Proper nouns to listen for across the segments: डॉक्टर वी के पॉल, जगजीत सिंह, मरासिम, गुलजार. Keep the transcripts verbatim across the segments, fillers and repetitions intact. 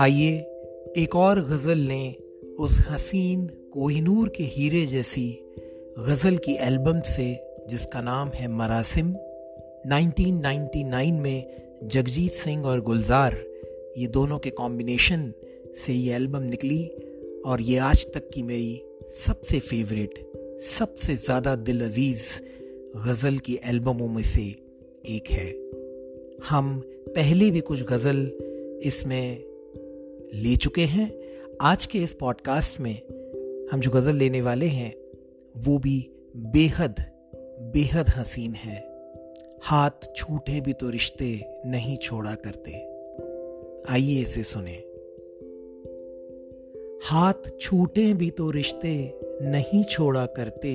आइए एक और गज़ल लें उस हसीन कोहिनूर के हीरे जैसी गज़ल की एल्बम से जिसका नाम है मरासिम। उन्नीस सौ निन्यानवे में जगजीत सिंह और गुलजार ये दोनों के कॉम्बिनेशन से ये एल्बम निकली और ये आज तक की मेरी सबसे फेवरेट, सबसे ज़्यादा दिल अजीज़ गज़ल की एल्बमों में से एक है। हम पहले भी कुछ गज़ल इसमें ले चुके हैं। आज के इस पॉडकास्ट में हम जो गज़ल लेने वाले हैं वो भी बेहद बेहद हसीन है। हाथ छूटे भी तो रिश्ते नहीं छोड़ा करते। आइए इसे सुने। हाथ छूटे भी तो रिश्ते नहीं छोड़ा करते,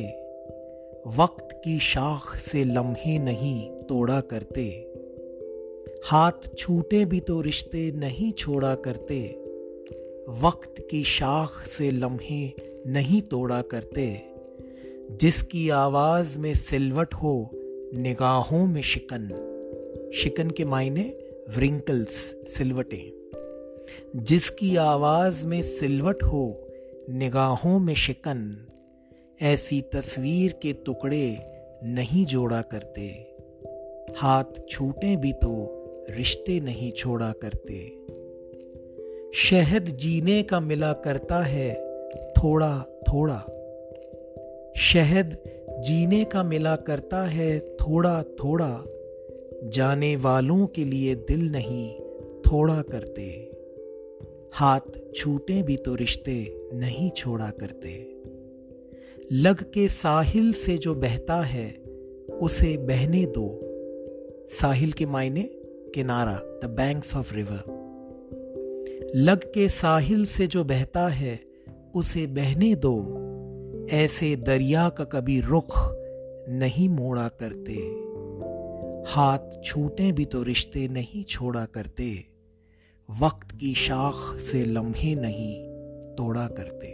वक्त की शाख से लम्हे नहीं तोड़ा करते। हाथ छूटे भी तो रिश्ते नहीं छोड़ा करते, वक्त की शाख से लम्हे नहीं तोड़ा करते। जिसकी आवाज़ में सिलवट हो, निगाहों में शिकन, शिकन के मायने व्रिंकल्स, सिलवटें। जिसकी आवाज़ में सिलवट हो, निगाहों में शिकन, ऐसी तस्वीर के टुकड़े नहीं जोड़ा करते। हाथ छूटे भी तो रिश्ते नहीं छोड़ा करते। शहद जीने का मिला करता है थोड़ा थोड़ा, शहद जीने का मिला करता है थोड़ा थोड़ा, जाने वालों के लिए दिल नहीं थोड़ा करते। हाथ छूटे भी तो रिश्ते नहीं छोड़ा करते। लग के साहिल से जो बहता है उसे बहने दो, साहिल के मायने किनारा, द बैंक्स ऑफ रिवर। लग के साहिल से जो बहता है उसे बहने दो, ऐसे दरिया का कभी रुख नहीं मोड़ा करते। हाथ छूटे भी तो रिश्ते नहीं छोड़ा करते, वक्त की शाख से लम्हे नहीं तोड़ा करते।